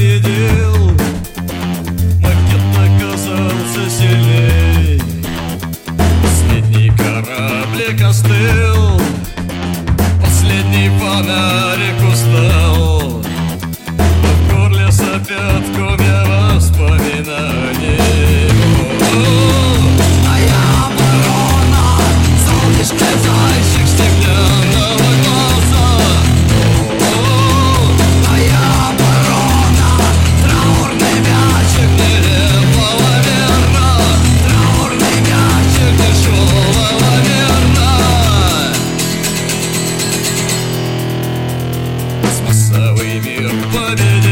победил, макет оказался сильней. Последний кораблик остыл, последний фонарик устал, но в горле сопят комья воспоминаний. Победил.